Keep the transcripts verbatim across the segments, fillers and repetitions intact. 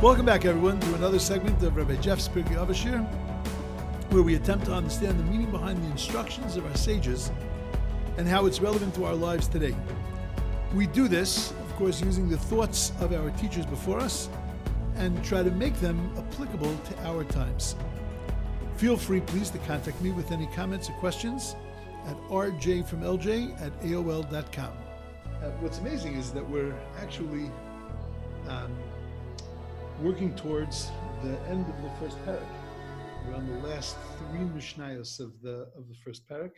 Welcome back, everyone, to another segment of Rabbi Jeff Spirky Avashir, where we attempt to understand the meaning behind the instructions of our sages and how it's relevant to our lives today. We do this, of course, using the thoughts of our teachers before us and try to make them applicable to our times. Feel free, please, to contact me with any comments or questions at r j from l j at a o l dot com. Uh, what's amazing is that we're actually um, working towards the end of the first parak. We're on the last three mishnayos of the of the first parak,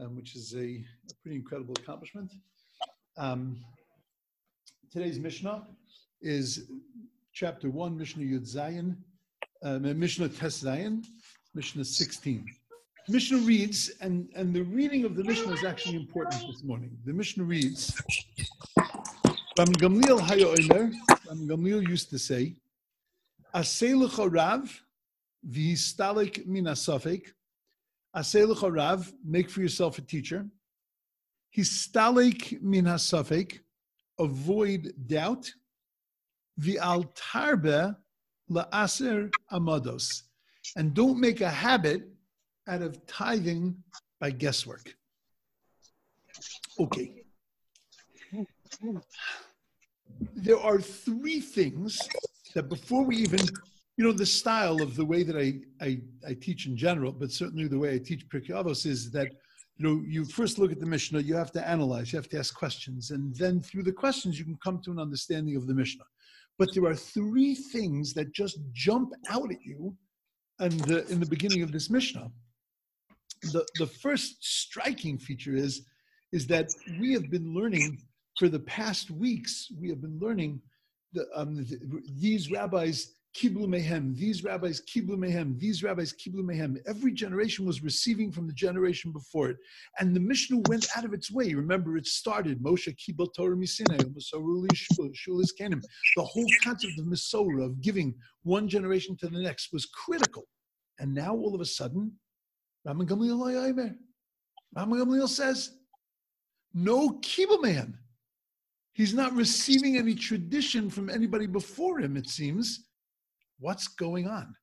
um, which is a, a pretty incredible accomplishment. Um, today's mishnah is chapter one, Mishnah Yud Zayin, um, Mishnah Tes Zayin, Mishnah sixteen. Mishnah reads, and, and the reading of the Mishnah is actually important this morning. The Mishnah reads, Rabban Gamliel hayomer, Rabban Gamliel used to say, Asei lecha rav v'histalek min hasafek. Asei lecha rav, make for yourself a teacher. Histalek min hasafek, avoid doubt. V'al tarbe la'aser amados. And don't make a habit out of tithing by guesswork. Okay. There are three things that before we even, you know, the style of the way that I, I, I teach in general, but certainly the way I teach Pirkei Avos is that, you know, you first look at the Mishnah, you have to analyze, you have to ask questions, and then through the questions you can come to an understanding of the Mishnah. But there are three things that just jump out at you in the, in the beginning of this Mishnah. The, the first striking feature is, is that we have been learning for the past weeks, we have been learning the, um, the, these rabbis kiblu mehem, these rabbis kiblu mehem, these rabbis kiblu mehem. Every generation was receiving from the generation before it. And the Mishnah went out of its way. Remember, it started, Moshe kibel Torah misinai, Masorah lishulis kanim. The whole concept of Masorah, of giving one generation to the next, was critical. And now all of a sudden, Rabban Gamliel Rabban Gamliel says, no kibul mehem. He's not receiving any tradition from anybody before him, it seems. What's going on?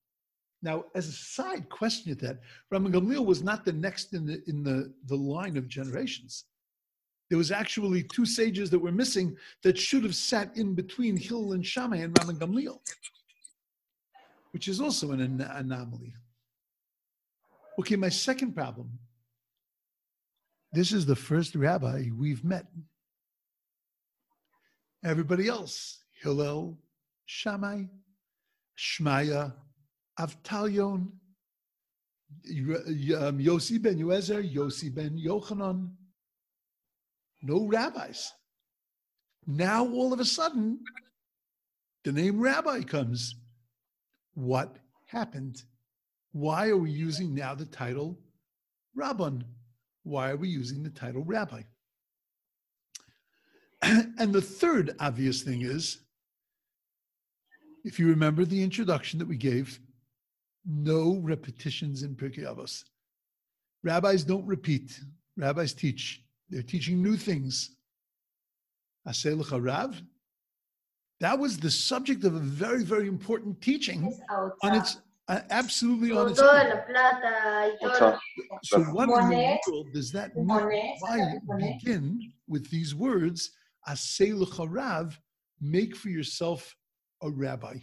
Now, as a side question at that, Rabban Gamliel was not the next in the in the, the line of generations. There was actually two sages that were missing that should have sat in between Hillel and Shammai and Rabban Gamliel, which is also an, an anomaly. Okay, my second problem. This is the first rabbi we've met. Everybody else, Hillel, Shammai, Shmaya, Avtalion, Yossi Ben Yoezer, Yossi Ben Yochanan. No rabbis. Now, all of a sudden, the name rabbi comes. What happened? Why are we using now the title Rabban? Why are we using the title Rabbi? And the third obvious thing is, if you remember the introduction that we gave, no repetitions in Pirkei Avos. Rabbis don't repeat. Rabbis teach. They're teaching new things. Asei lecha rav. That was the subject of a very, very important teaching on its Uh, absolutely on its own. So what in the world does that mean? Why begin with these words, Asei lecha rav, make for yourself a rabbi?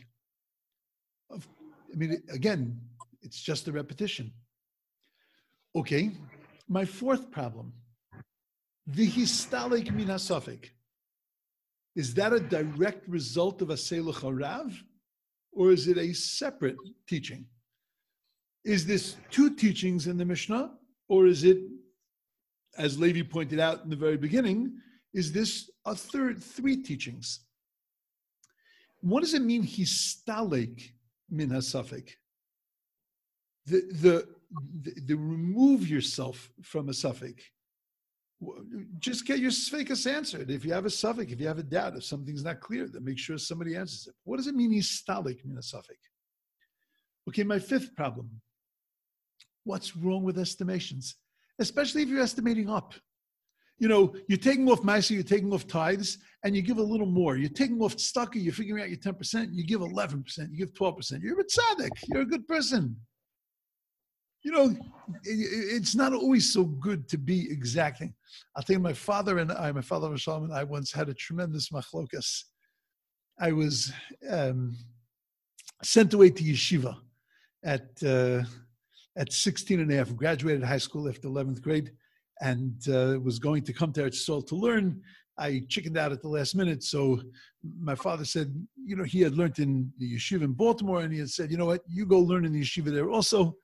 Of, I mean, again, it's just a repetition. Okay, my fourth problem, v'histalek min hasafek. Is that a direct result of Asei lecha rav? Or is it a separate teaching? Is this two teachings in the Mishnah? Or is it, as Levi pointed out in the very beginning, is this a third, three teachings? What does it mean, histalek min hasafek? The, the, the, the remove yourself from a safek. Just get your sfekas answered. If you have a suffix, if you have a doubt, if something's not clear, then make sure somebody answers it. What does it mean, histalik min hasafek? Okay, my fifth problem. What's wrong with estimations? Especially if you're estimating up. you know, you're taking off Masa, you're taking off tithes, and you give a little more. You're taking off tzedakah, you're figuring out your ten percent, you give eleven percent, you give twelve percent. You're a tzaddik, you're a good person. You know, it's not always so good to be exacting. I think my father and I, my father Shalom and I once had a tremendous machlokas. I was um, sent away to yeshiva at, uh, at sixteen and a half, graduated high school after eleventh grade, and uh, was going to come to Eretz Yisrael to learn. I chickened out at the last minute. So my father said, you know, he had learned in the yeshiva in Baltimore, and he had said, you know what, you go learn in the yeshiva there also,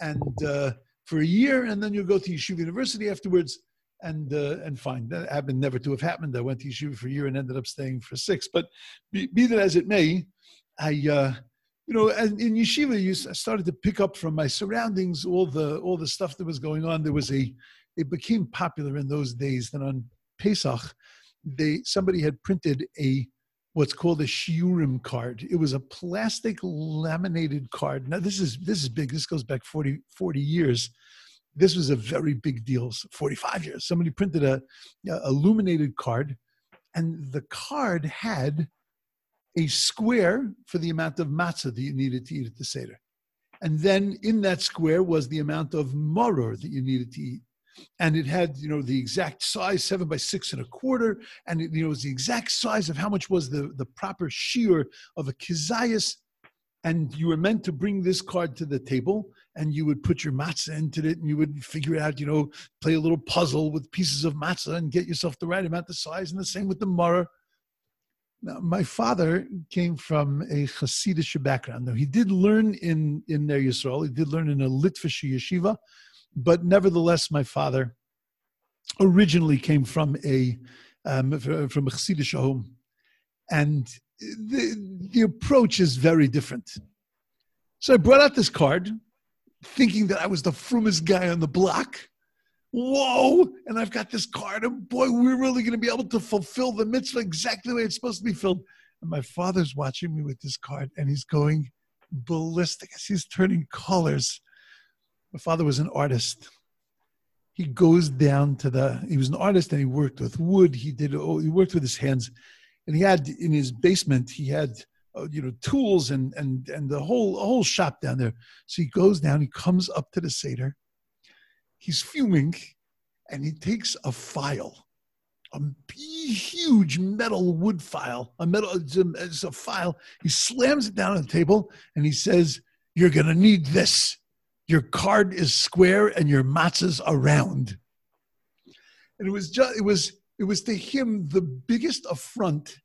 and uh, for a year, and then you go to Yeshiva University afterwards, and uh, and fine. That happened never to have happened. I went to Yeshiva for a year and ended up staying for six. But be, be that as it may, I, uh, you know, and in Yeshiva, you, I started to pick up from my surroundings all the all the stuff that was going on. There was a, it became popular in those days that on Pesach, they somebody had printed a, what's called a shiurim card. It was a plastic laminated card. Now this is this is big. This goes back forty, forty years. This was a very big deal, forty-five years. Somebody printed a, a illuminated card, and the card had a square for the amount of matzah that you needed to eat at the Seder. And then in that square was the amount of maror that you needed to eat. And it had, you know, the exact size, seven by six and a quarter. And it, you know, it was the exact size of how much was the, the proper shear of a kizayas. And you were meant to bring this card to the table, and you would put your matzah into it, and you would figure out, you know, play a little puzzle with pieces of matzah and get yourself the right amount of size. And the same with the maror. Now, my father came from a Hasidic background. Now, he did learn in, in Ner Yisrael. He did learn in a Litvish yeshiva. But nevertheless, my father originally came from a um, from a Hasidic home, and the, the approach is very different. So I brought out this card, thinking that I was the frumest guy on the block. Whoa! And I've got this card, and boy, we're really going to be able to fulfill the mitzvah exactly the way it's supposed to be filled. And my father's watching me with this card, and he's going ballistic as he's turning colors. My father was an artist. He goes down to the, he was an artist, and he worked with wood. He did, oh, he worked with his hands. And he had, in his basement, he had, uh, you know, tools and, and, and the whole, whole shop down there. So he goes down, he comes up to the Seder. He's fuming, and he takes a file, a huge metal wood file, a metal, it's a, it's a file. He slams it down on the table, and he says, "You're going to need this. Your card is square and your matzahs are round." And it was just, it was, it was to him the biggest affront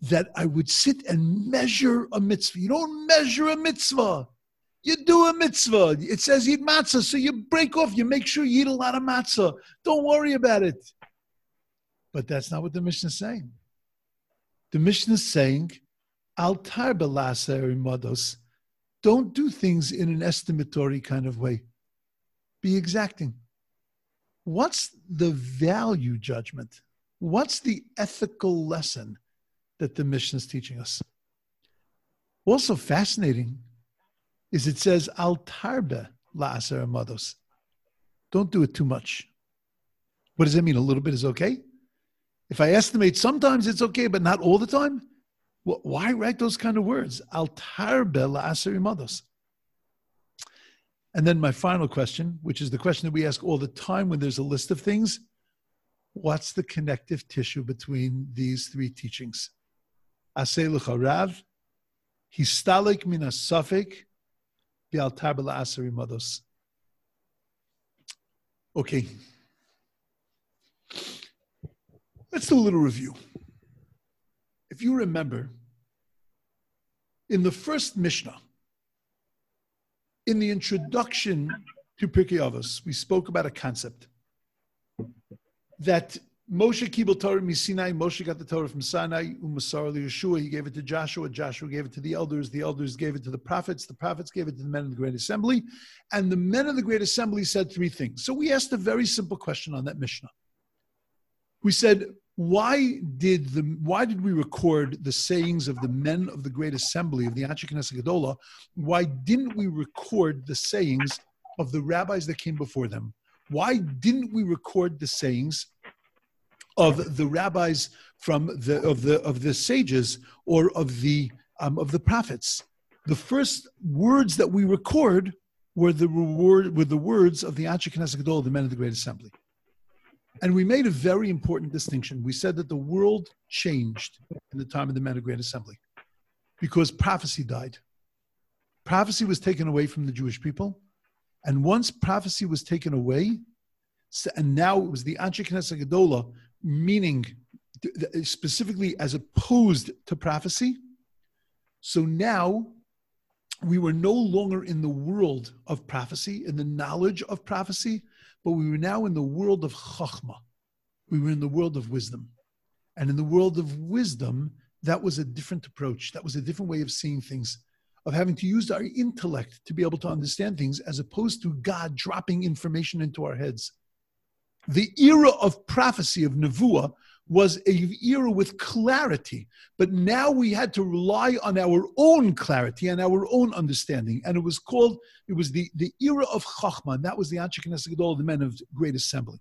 that I would sit and measure a mitzvah. You don't measure a mitzvah. You do a mitzvah. It says eat matzah, so you break off. You make sure you eat a lot of matzah. Don't worry about it. But that's not what the Mishnah is saying. The Mishnah is saying, Al tar b'la'aseh imados. Don't do things in an estimatory kind of way. Be exacting. What's the value judgment? What's the ethical lesson that the Mishnah is teaching us? Also fascinating is it says, Al tarbe la'aser amados. Don't do it too much. What does that mean? A little bit is okay? If I estimate sometimes it's okay, but not all the time? Why write those kind of words? Al tarbe la'aseri mados. And then my final question, which is the question that we ask all the time when there's a list of things, what's the connective tissue between these three teachings? Aseh l'cha rav, histalek min ha-safek, bi'al tarbe la'aseri mados. Okay. Let's do a little review. If you remember, in the first Mishnah, in the introduction to Pirkei Avos, we spoke about a concept that Moshe kibul Torah misinai. Moshe got the Torah from Sinai. Umasar Yeshua. He gave it to Joshua. Joshua gave it to the elders. The elders gave it to the prophets. The prophets gave it to the men of the Great Assembly. And the men of the Great Assembly said three things. So we asked a very simple question on that Mishnah. We said, Why did the why did we record the sayings of the men of the Great Assembly of the Anshei Knesset HaGedolah? Why didn't we record the sayings of the rabbis that came before them? Why didn't we record the sayings of the rabbis from the of the of the sages or of the um, of the prophets. The first words that we record were the reward were the words of the Anshei Knesset HaGedolah, the men of the Great Assembly. And we made a very important distinction. We said that the world changed in the time of the men of Great Assembly because prophecy died. Prophecy was taken away from the Jewish people. And once prophecy was taken away, and now it was the Anshei Knesset HaGedolah, meaning specifically as opposed to prophecy. So now we were no longer in the world of prophecy, in the knowledge of prophecy, but we were now in the world of Chachma. We were in the world of wisdom. And in the world of wisdom, that was a different approach. That was a different way of seeing things, of having to use our intellect to be able to understand things, as opposed to God dropping information into our heads. The era of prophecy, of Nevuah, was an era with clarity, but now we had to rely on our own clarity and our own understanding. And it was called, it was the, the era of Chachma, and that was the Anshei Knesset HaGedolah, the men of Great Assembly.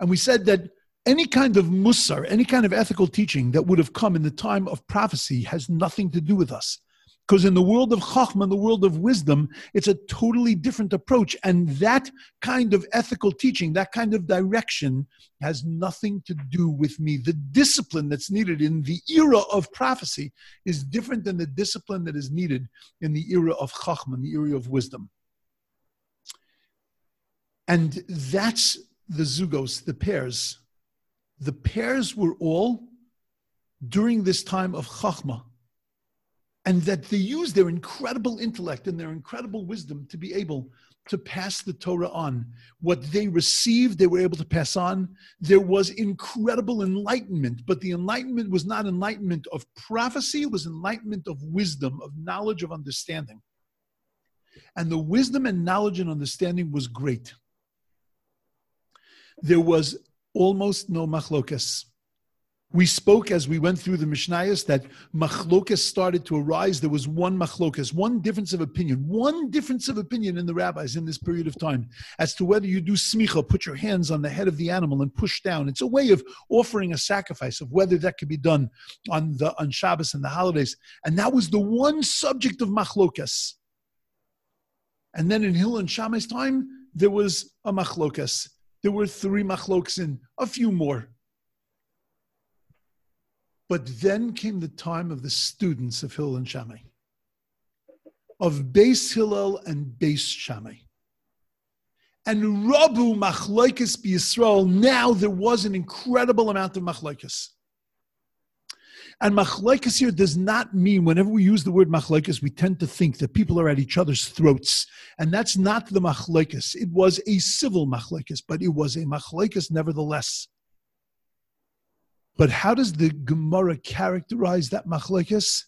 And we said that any kind of Musar, any kind of ethical teaching that would have come in the time of prophecy has nothing to do with us. Because in the world of Chachma, in the world of wisdom, it's a totally different approach. And that kind of ethical teaching, that kind of direction has nothing to do with me. The discipline that's needed in the era of prophecy is different than the discipline that is needed in the era of Chachma, in the era of wisdom. And that's the Zugos, the pairs. The pairs were all during this time of Chachma. And that they use their incredible intellect and their incredible wisdom to be able to pass the Torah on. What they received, they were able to pass on. There was incredible enlightenment, but the enlightenment was not enlightenment of prophecy. It was enlightenment of wisdom, of knowledge, of understanding. And the wisdom and knowledge and understanding was great. There was almost no machlokas. We spoke as we went through the Mishnayos that machlokas started to arise. There was one machlokas, one difference of opinion, one difference of opinion in the rabbis in this period of time as to whether you do smicha, put your hands on the head of the animal and push down. It's a way of offering a sacrifice, of whether that could be done on the on Shabbos and the holidays. And that was the one subject of machlokas. And then in Hillel and Shammai's time, there was a machlokas. There were three machlokas and a few more. But then came the time of the students of Hillel and Shammai, of Beis Hillel and Beis Shammai. And Rabu Machlokes B'Yisrael, now there was an incredible amount of Machlokes. And Machlokes here does not mean, whenever we use the word Machlokes, we tend to think that people are at each other's throats. And that's not the Machlokes. It was a civil Machlokes, but it was a Machlokes nevertheless. But how does the Gemara characterize that machlokes?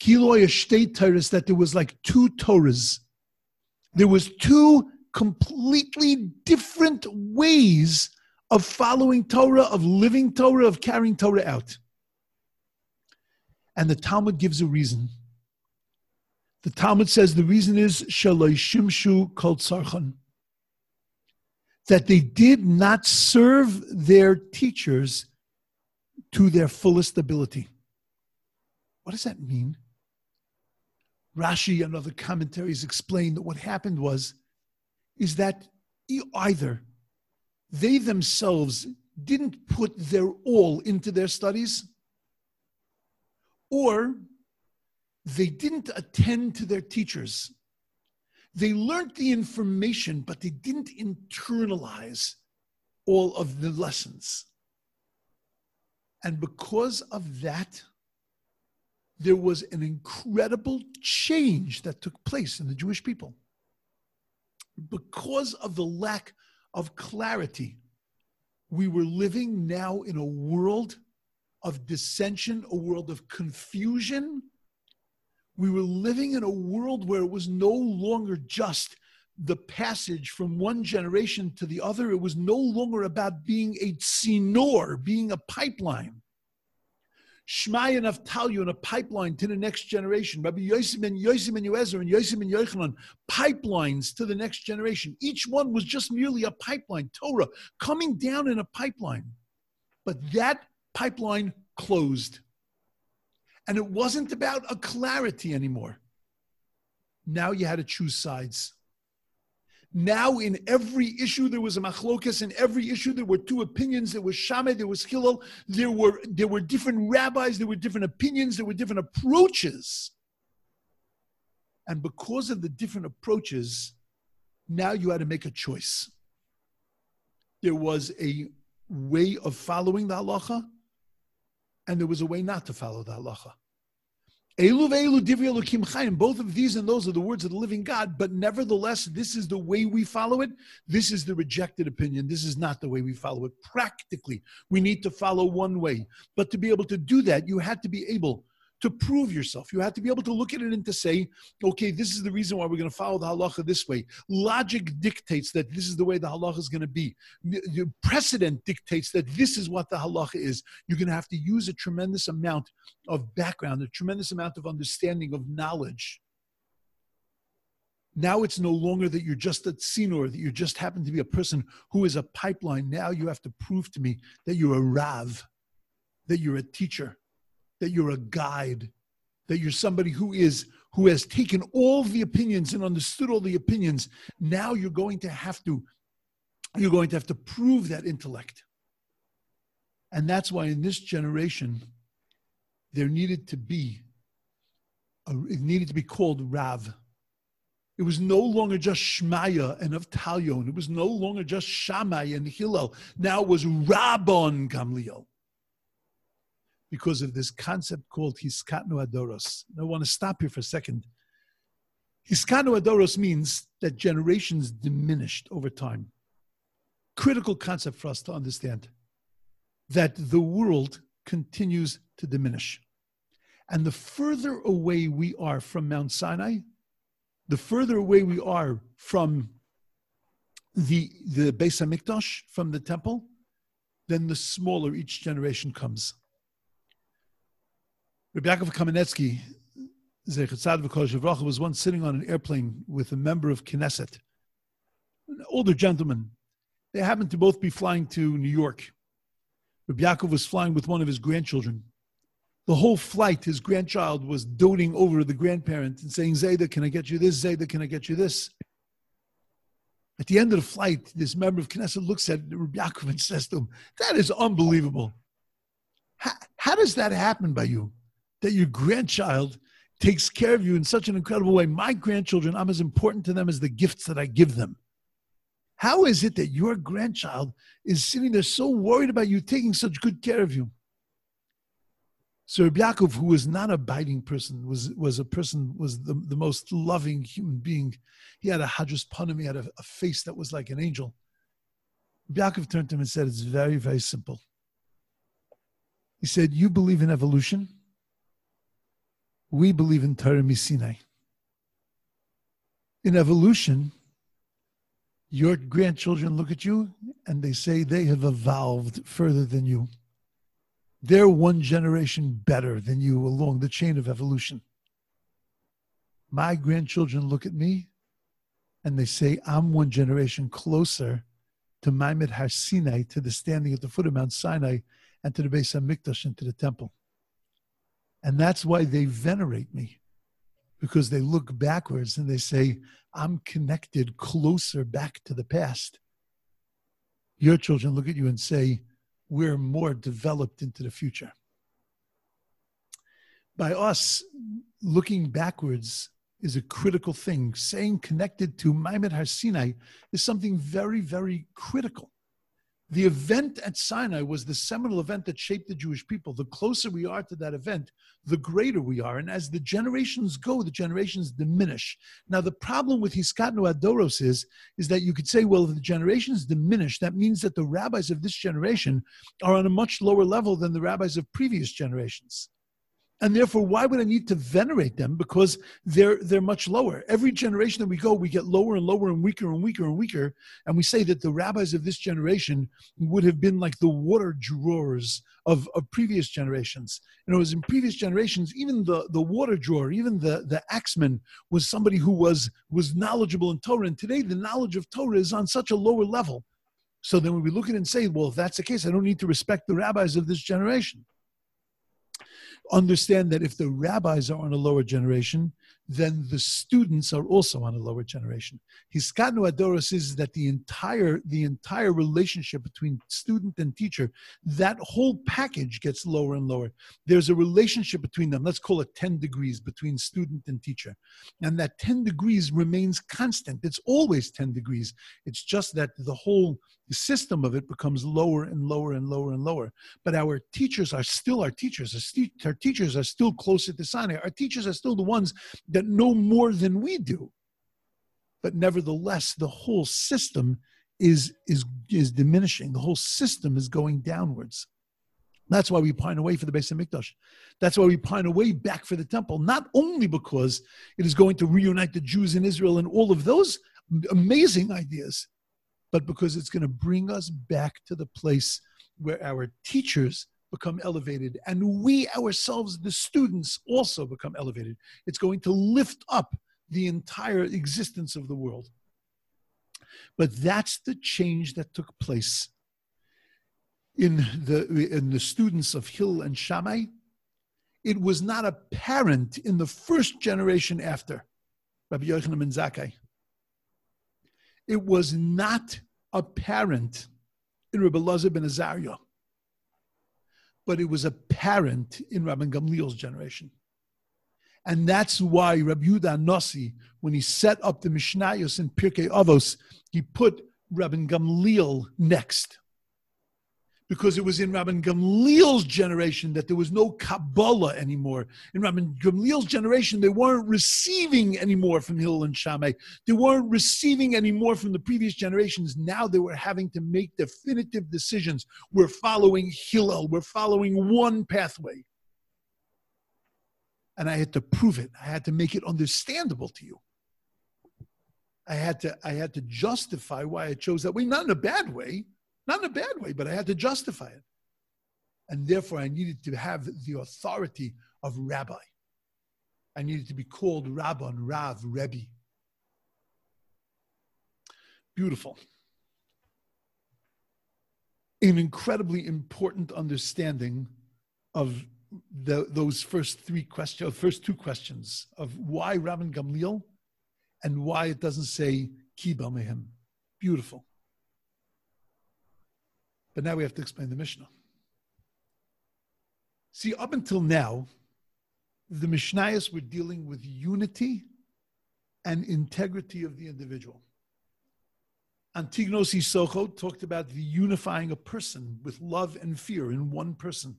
Kiloy shtei Torahs, that there was like two Torahs. There was two completely different ways of following Torah, of living Torah, of carrying Torah out. And the Talmud gives a reason. The Talmud says the reason is Shaloi Shimshu Kol Tzarchan, that they did not serve their teachers to their fullest ability. What does that mean? Rashi and other commentaries explain that what happened was, is that either they themselves didn't put their all into their studies, or they didn't attend to their teachers. They learned the information, but they didn't internalize all of the lessons. And because of that, there was an incredible change that took place in the Jewish people. Because of the lack of clarity, we were living now in a world of dissension, a world of confusion. We were living in a world where it was no longer just the passage from one generation to the other. It was no longer about being a tsinor, being a pipeline. Shmaya and Avtalion, a pipeline to the next generation. Rabbi Yossi Ben Yoezer and Yossi Ben Yochanan, pipelines to the next generation. Each one was just merely a pipeline, Torah, coming down in a pipeline. But that pipeline closed. And it wasn't about a clarity anymore. Now you had to choose sides. Now in every issue there was a machlokas, in every issue there were two opinions, there was Shammai, there was Hillel, there were, there were different rabbis, there were different opinions, there were different approaches. And because of the different approaches, now you had to make a choice. There was a way of following the halacha, and there was a way not to follow the halacha. Elu ve'elu divrei Elokim chayim. Both of these and those are the words of the living God, but nevertheless, this is the way we follow it. This is the rejected opinion. This is not the way we follow it. Practically, we need to follow one way. But to be able to do that, you had to be able to prove yourself. You had to be able to look at it and to say, okay, this is the reason why we're going to follow the halacha this way. Logic dictates that this is the way the halacha is going to be. The precedent dictates that this is what the halacha is. You're going to have to use a tremendous amount of background, a tremendous amount of understanding, of knowledge. Now it's no longer that you're just a tzinor, that you just happen to be a person who is a pipeline. Now you have to prove to me that you're a rav, that you're a teacher, that you're a guide, that you're somebody who is who has taken all the opinions and understood all the opinions. Now you're going to have to, you're going to have to prove that intellect. And that's why in this generation, there needed to be, a, it needed to be called Rav. It was no longer just Shmaya and Avtalion. It was no longer just Shammai and Hillel. Now it was Rabban Gamliel. Because of this concept called Hiskatnu Adoros. I want to stop here for a second. Hiskatnu Adoros means that generations diminished over time. Critical concept for us to understand, that the world continues to diminish. And the further away we are from Mount Sinai, the further away we are from the, the Beis HaMikdash, from the temple, then the smaller each generation comes. Rabbi Yaakov Kamenetsky, Zecher Tzaddik V'Kodesh Ivrocha, was once sitting on an airplane with a member of Knesset, an older gentleman. They happened to both be flying to New York. Rabbi Yaakov was flying with one of his grandchildren. The whole flight, his grandchild was doting over the grandparent and saying, Zayda, can I get you this? Zayda, can I get you this? At the end of the flight, this member of Knesset looks at Rabbi Yaakov and says to him, that is unbelievable. How, how does that happen by you? That your grandchild takes care of you in such an incredible way. My grandchildren, I'm as important to them as the gifts that I give them. How is it that your grandchild is sitting there so worried about you taking such good care of you? So Rabbi Yaakov, who was not a biting person, was, was a person, was the, the most loving human being. He had a hadras panim, he had a, a face that was like an angel. Rabbi Yaakov turned to him and said, it's very, very simple. He said, you believe in evolution? We believe in Torah Misinai. In evolution, your grandchildren look at you and they say they have evolved further than you. They're one generation better than you along the chain of evolution. My grandchildren look at me and they say, I'm one generation closer to Maimed Har Sinai, to the standing at the foot of Mount Sinai, and to the Beis HaMikdash, and to the temple. And that's why they venerate me, because they look backwards and they say, I'm connected closer back to the past. Your children look at you and say, we're more developed into the future. By us, looking backwards is a critical thing. Saying connected to Maimed Har Sinai is something very, very critical. The event at Sinai was the seminal event that shaped the Jewish people. The closer we are to that event, the greater we are. And as the generations go, the generations diminish. Now, the problem with Hiskatnu Adoros is, is that you could say, well, if the generations diminish, that means that the rabbis of this generation are on a much lower level than the rabbis of previous generations. And therefore, why would I need to venerate them? Because they're they're much lower. Every generation that we go, we get lower and lower and weaker and weaker and weaker. And we say that the rabbis of this generation would have been like the water drawers of, of previous generations. And it was in previous generations, even the, the water drawer, even the, the axeman was somebody who was, was knowledgeable in Torah. And today, the knowledge of Torah is on such a lower level. So then when we look at it and say, well, if that's the case, I don't need to respect the rabbis of this generation. Understand that if the rabbis are on a lower generation, then the students are also on a lower generation. Hiskatnu Adoros is that the entire the entire relationship between student and teacher, that whole package gets lower and lower. There's a relationship between them. Let's call it ten degrees between student and teacher. And that ten degrees remains constant. It's always ten degrees. It's just that the whole system of it becomes lower and lower and lower and lower. But our teachers are still our teachers. Our, st- our teachers are still closer to Sinai. Our teachers are still the ones that know more than we do. But nevertheless, the whole system is, is, is diminishing. The whole system is going downwards. That's why we pine away for the Beis HaMikdash. That's why we pine away back for the temple, not only because it is going to reunite the Jews in Israel and all of those amazing ideas, but because it's going to bring us back to the place where our teachers become elevated, and we ourselves, the students, also become elevated. It's going to lift up the entire existence of the world. But that's the change that took place in the, in the students of Hillel and Shammai. It was not apparent in the first generation after Rabbi Yochanan Ben Zakkai. It was not apparent in Rabbi Elazar ben Azariah. But it was apparent in Rabban Gamliel's generation. And that's why Rabbi Yudan Nossi, when he set up the Mishnayos in Pirkei Avos, he put Rabban Gamliel next. Because it was in Rabban Gamliel's generation that there was no Kabbalah anymore. In Rabban Gamliel's generation, they weren't receiving anymore from Hillel and Shammai. They weren't receiving anymore from the previous generations. Now they were having to make definitive decisions. We're following Hillel. We're following one pathway. And I had to prove it. I had to make it understandable to you. I had to, I had to justify why I chose that way, not in a bad way. Not in a bad way, but I had to justify it. And therefore, I needed to have the authority of rabbi. I needed to be called Rabban, Rav, Rebbe. Beautiful. An incredibly important understanding of the, those first three questions, first two questions of why Rabban Gamliel and why it doesn't say Kiba Mehem. Beautiful. But now we have to explain the Mishnah. See, up until now, the Mishnayos were dealing with unity and integrity of the individual. Antigonos Socho talked about the unifying a person with love and fear in one person.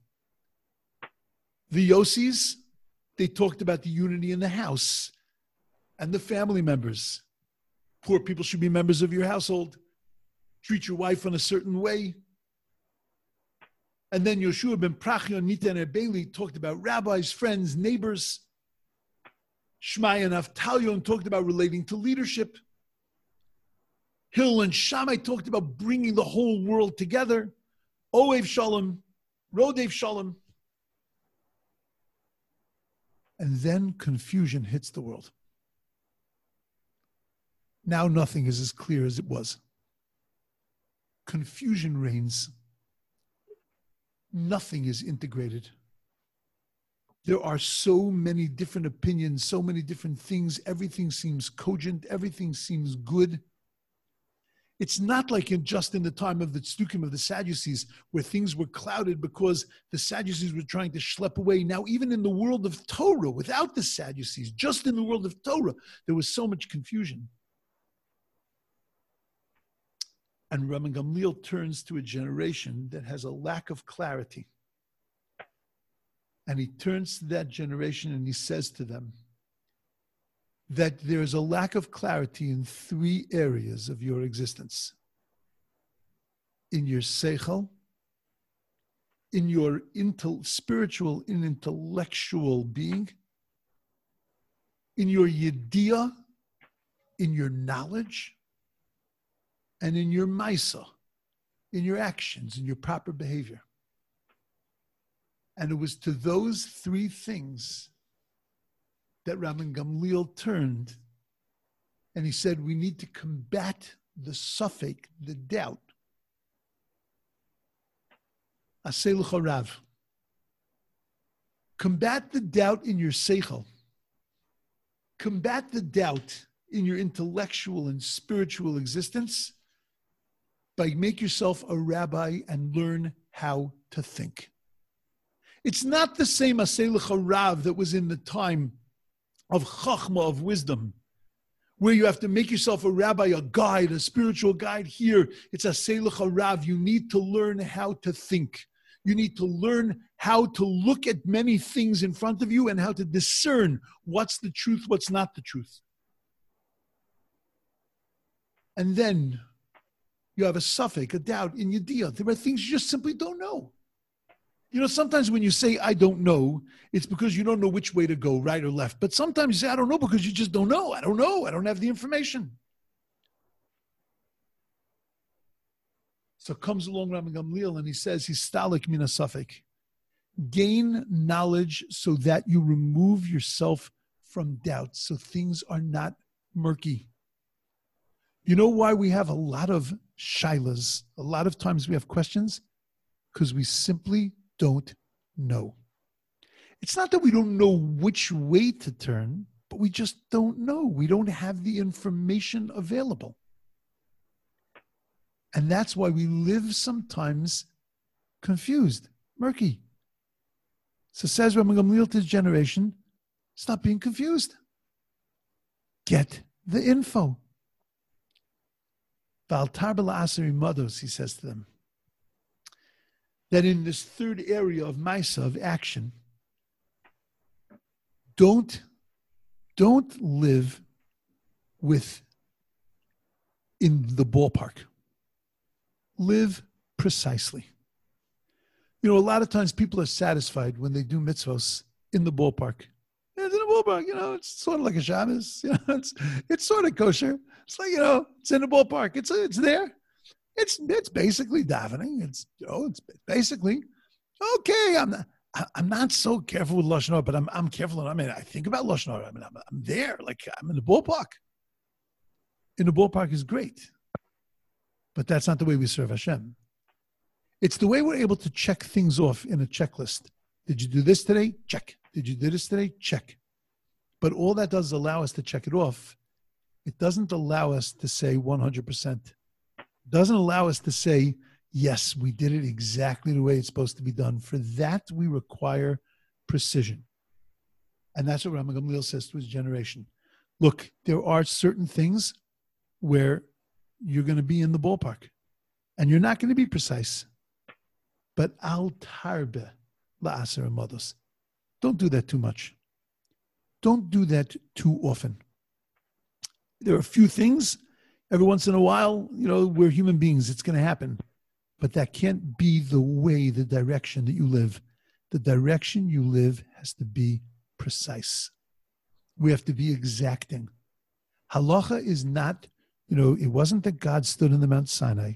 The Yossis, they talked about the unity in the house and the family members. Poor people should be members of your household. Treat your wife in a certain way. And then Yeshua ben Prachyon, Nita, and Bailey talked about rabbis, friends, neighbors. Shmaya and Avtalion talked about relating to leadership. Hillel and Shammai talked about bringing the whole world together. Oev Shalom, Rodev Shalom. And then confusion hits the world. Now nothing is as clear as it was. Confusion reigns. Nothing is integrated. There are so many different opinions, so many different things. Everything seems cogent. Everything seems good. It's not like in just in the time of the Tzdukim of the Sadducees where things were clouded because the Sadducees were trying to schlep away. Now, even in the world of Torah, without the Sadducees, just in the world of Torah, there was so much confusion. And Rabban Gamliel turns to a generation that has a lack of clarity. And he turns to that generation and he says to them that there is a lack of clarity in three areas of your existence. In your seichel, in your intel, spiritual and intellectual being, in your yediah, in your knowledge, and in your maisa, in your actions, in your proper behavior. And it was to those three things that Rabban Gamliel turned, and he said, we need to combat the suffik, the doubt. Aseh l'cha rav. Combat the doubt in your seichel. Combat the doubt in your intellectual and spiritual existence by make yourself a rabbi and learn how to think. It's not the same Aseh l'cha rav that was in the time of chachma, of wisdom, where you have to make yourself a rabbi, a guide, a spiritual guide. Here, it's Aseh l'cha rav. You need to learn how to think. You need to learn how to look at many things in front of you and how to discern what's the truth, what's not the truth. And then you have a suffix, a doubt in yediah. There are things you just simply don't know. You know, sometimes when you say, I don't know, it's because you don't know which way to go, right or left. But sometimes you say, I don't know, because you just don't know. I don't know. I don't have the information. So comes along Rabban Gamliel and he says, Histalik mina safek. Gain knowledge so that you remove yourself from doubt, so things are not murky. You know why we have a lot of shilas? A lot of times we have questions because we simply don't know. It's not that we don't know which way to turn, but we just don't know. We don't have the information available. And that's why we live sometimes confused, murky. So says Rabban Gamliel to his generation, stop being confused. Get the info. Ba'al tarbala asari mados, he says to them, that in this third area of Maisa, of action, don't, don't live with in the ballpark. Live precisely. You know, a lot of times people are satisfied when they do mitzvos in the ballpark. Yeah, it's in the ballpark, you know, it's sort of like a Shabbos. You know, it's, it's sort of kosher. It's like, you know, it's in the ballpark. It's, it's there. It's it's basically davening. It's you know, it's basically okay. I'm not I'm not so careful with lashon hara, but I'm I'm careful. And I mean, I think about lashon hara. I mean, I'm, I'm there. Like I'm in the ballpark. In the ballpark is great, but that's not the way we serve Hashem. It's the way we're able to check things off in a checklist. Did you do this today? Check. Did you do this today? Check. But all that does is allow us to check it off. It doesn't allow us to say one hundred percent. Doesn't allow us to say, yes, we did it exactly the way it's supposed to be done. For that, we require precision. And that's what Rabban Gamliel says to his generation. Look, there are certain things where you're going to be in the ballpark and you're not going to be precise. But al tarbe la'aser amados. Don't do that too much. Don't do that too often. There are a few things. Every once in a while, you know, we're human beings. It's going to happen. But that can't be the way, the direction that you live. The direction you live has to be precise. We have to be exacting. Halacha is not, you know, it wasn't that God stood in the Mount Sinai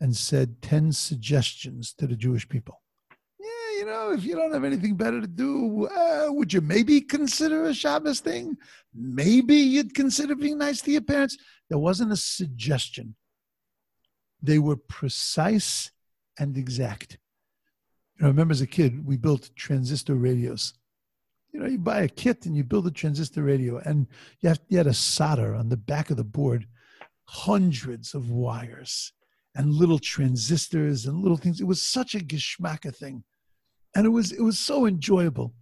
and said ten suggestions to the Jewish people. Yeah, you know, if you don't have anything better to do, uh, would you maybe consider a Shabbos thing? Maybe you'd consider being nice to your parents. There wasn't a suggestion. They were precise and exact. You know, I remember as a kid, we built transistor radios. You know, you buy a kit and you build a transistor radio, and you, have, you had a solder on the back of the board, hundreds of wires and little transistors and little things. It was such a geschmacka thing. And it was, it was so enjoyable.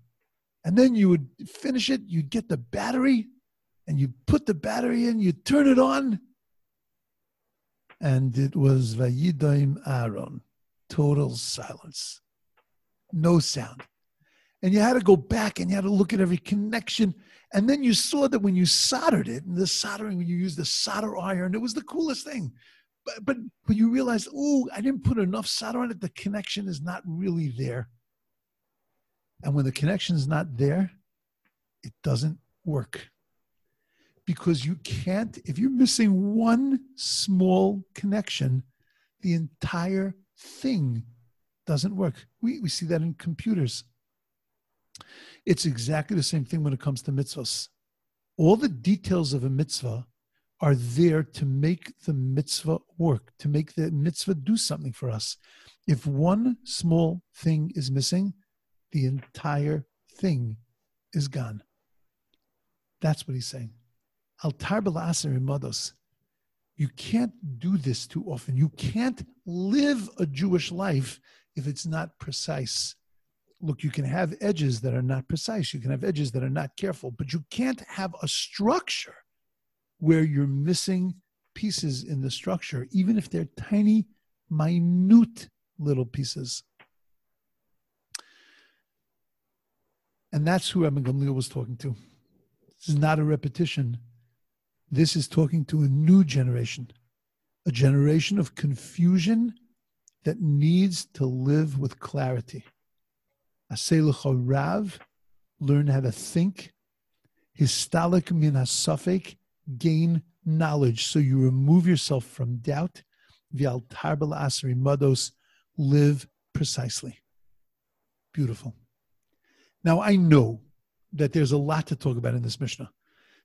And then you would finish it, you'd get the battery, and you put the battery in, you turn it on, and it was Vayidaim Aaron, total silence, no sound. And you had to go back and you had to look at every connection. And then you saw that when you soldered it, and the soldering, when you used the solder iron, it was the coolest thing. But, but, but you realize, oh, I didn't put enough solder on it. The connection is not really there. And when the connection is not there, it doesn't work. Because you can't, if you're missing one small connection, the entire thing doesn't work. We, we see that in computers. It's exactly the same thing when it comes to mitzvahs. All the details of a mitzvah are there to make the mitzvah work, to make the mitzvah do something for us. If one small thing is missing, the entire thing is gone. That's what he's saying. Al tarba la'aser imados. You can't do this too often. You can't live a Jewish life if it's not precise. Look, you can have edges that are not precise. You can have edges that are not careful, but you can't have a structure where you're missing pieces in the structure, even if they're tiny, minute little pieces. And that's who Rabban Gamliel was talking to. This is not a repetition. This is talking to a new generation, a generation of confusion that needs to live with clarity. Aseh l'cha rav, learn how to think. Histalik min hasafek, gain knowledge so you remove yourself from doubt. V'al tarba la'aser imados, live precisely. Beautiful. Now, I know that there's a lot to talk about in this Mishnah.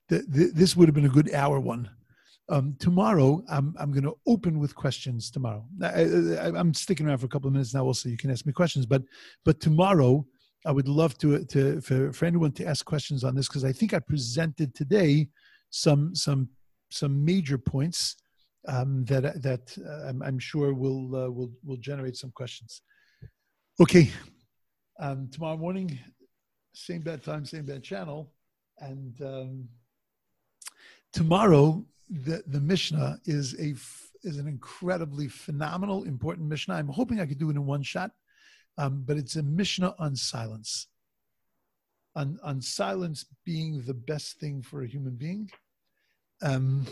The, the, this would have been a good hour one. Um, tomorrow, I'm, I'm going to open with questions tomorrow. I, I, I'm sticking around for a couple of minutes now also. You can ask me questions. But but tomorrow, I would love to, to for, for anyone to ask questions on this, because I think I presented today some some some major points um, that that uh, I'm, I'm sure will, uh, will, will generate some questions. Okay. Um, tomorrow morning, same bad time, same bad channel. And um, tomorrow, the, the Mishnah is a is an incredibly phenomenal, important Mishnah. I'm hoping I could do it in one shot, um, but it's a Mishnah on silence. On, on silence being the best thing for a human being. Um,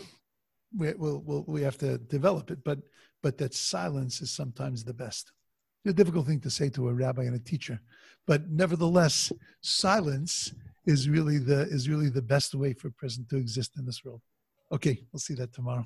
we, we'll, we'll, we have to develop it, but but that silence is sometimes the best. It's a difficult thing to say to a rabbi and a teacher, but nevertheless, silence is really the is really the best way for a person to exist in this world. Okay, we'll see that tomorrow.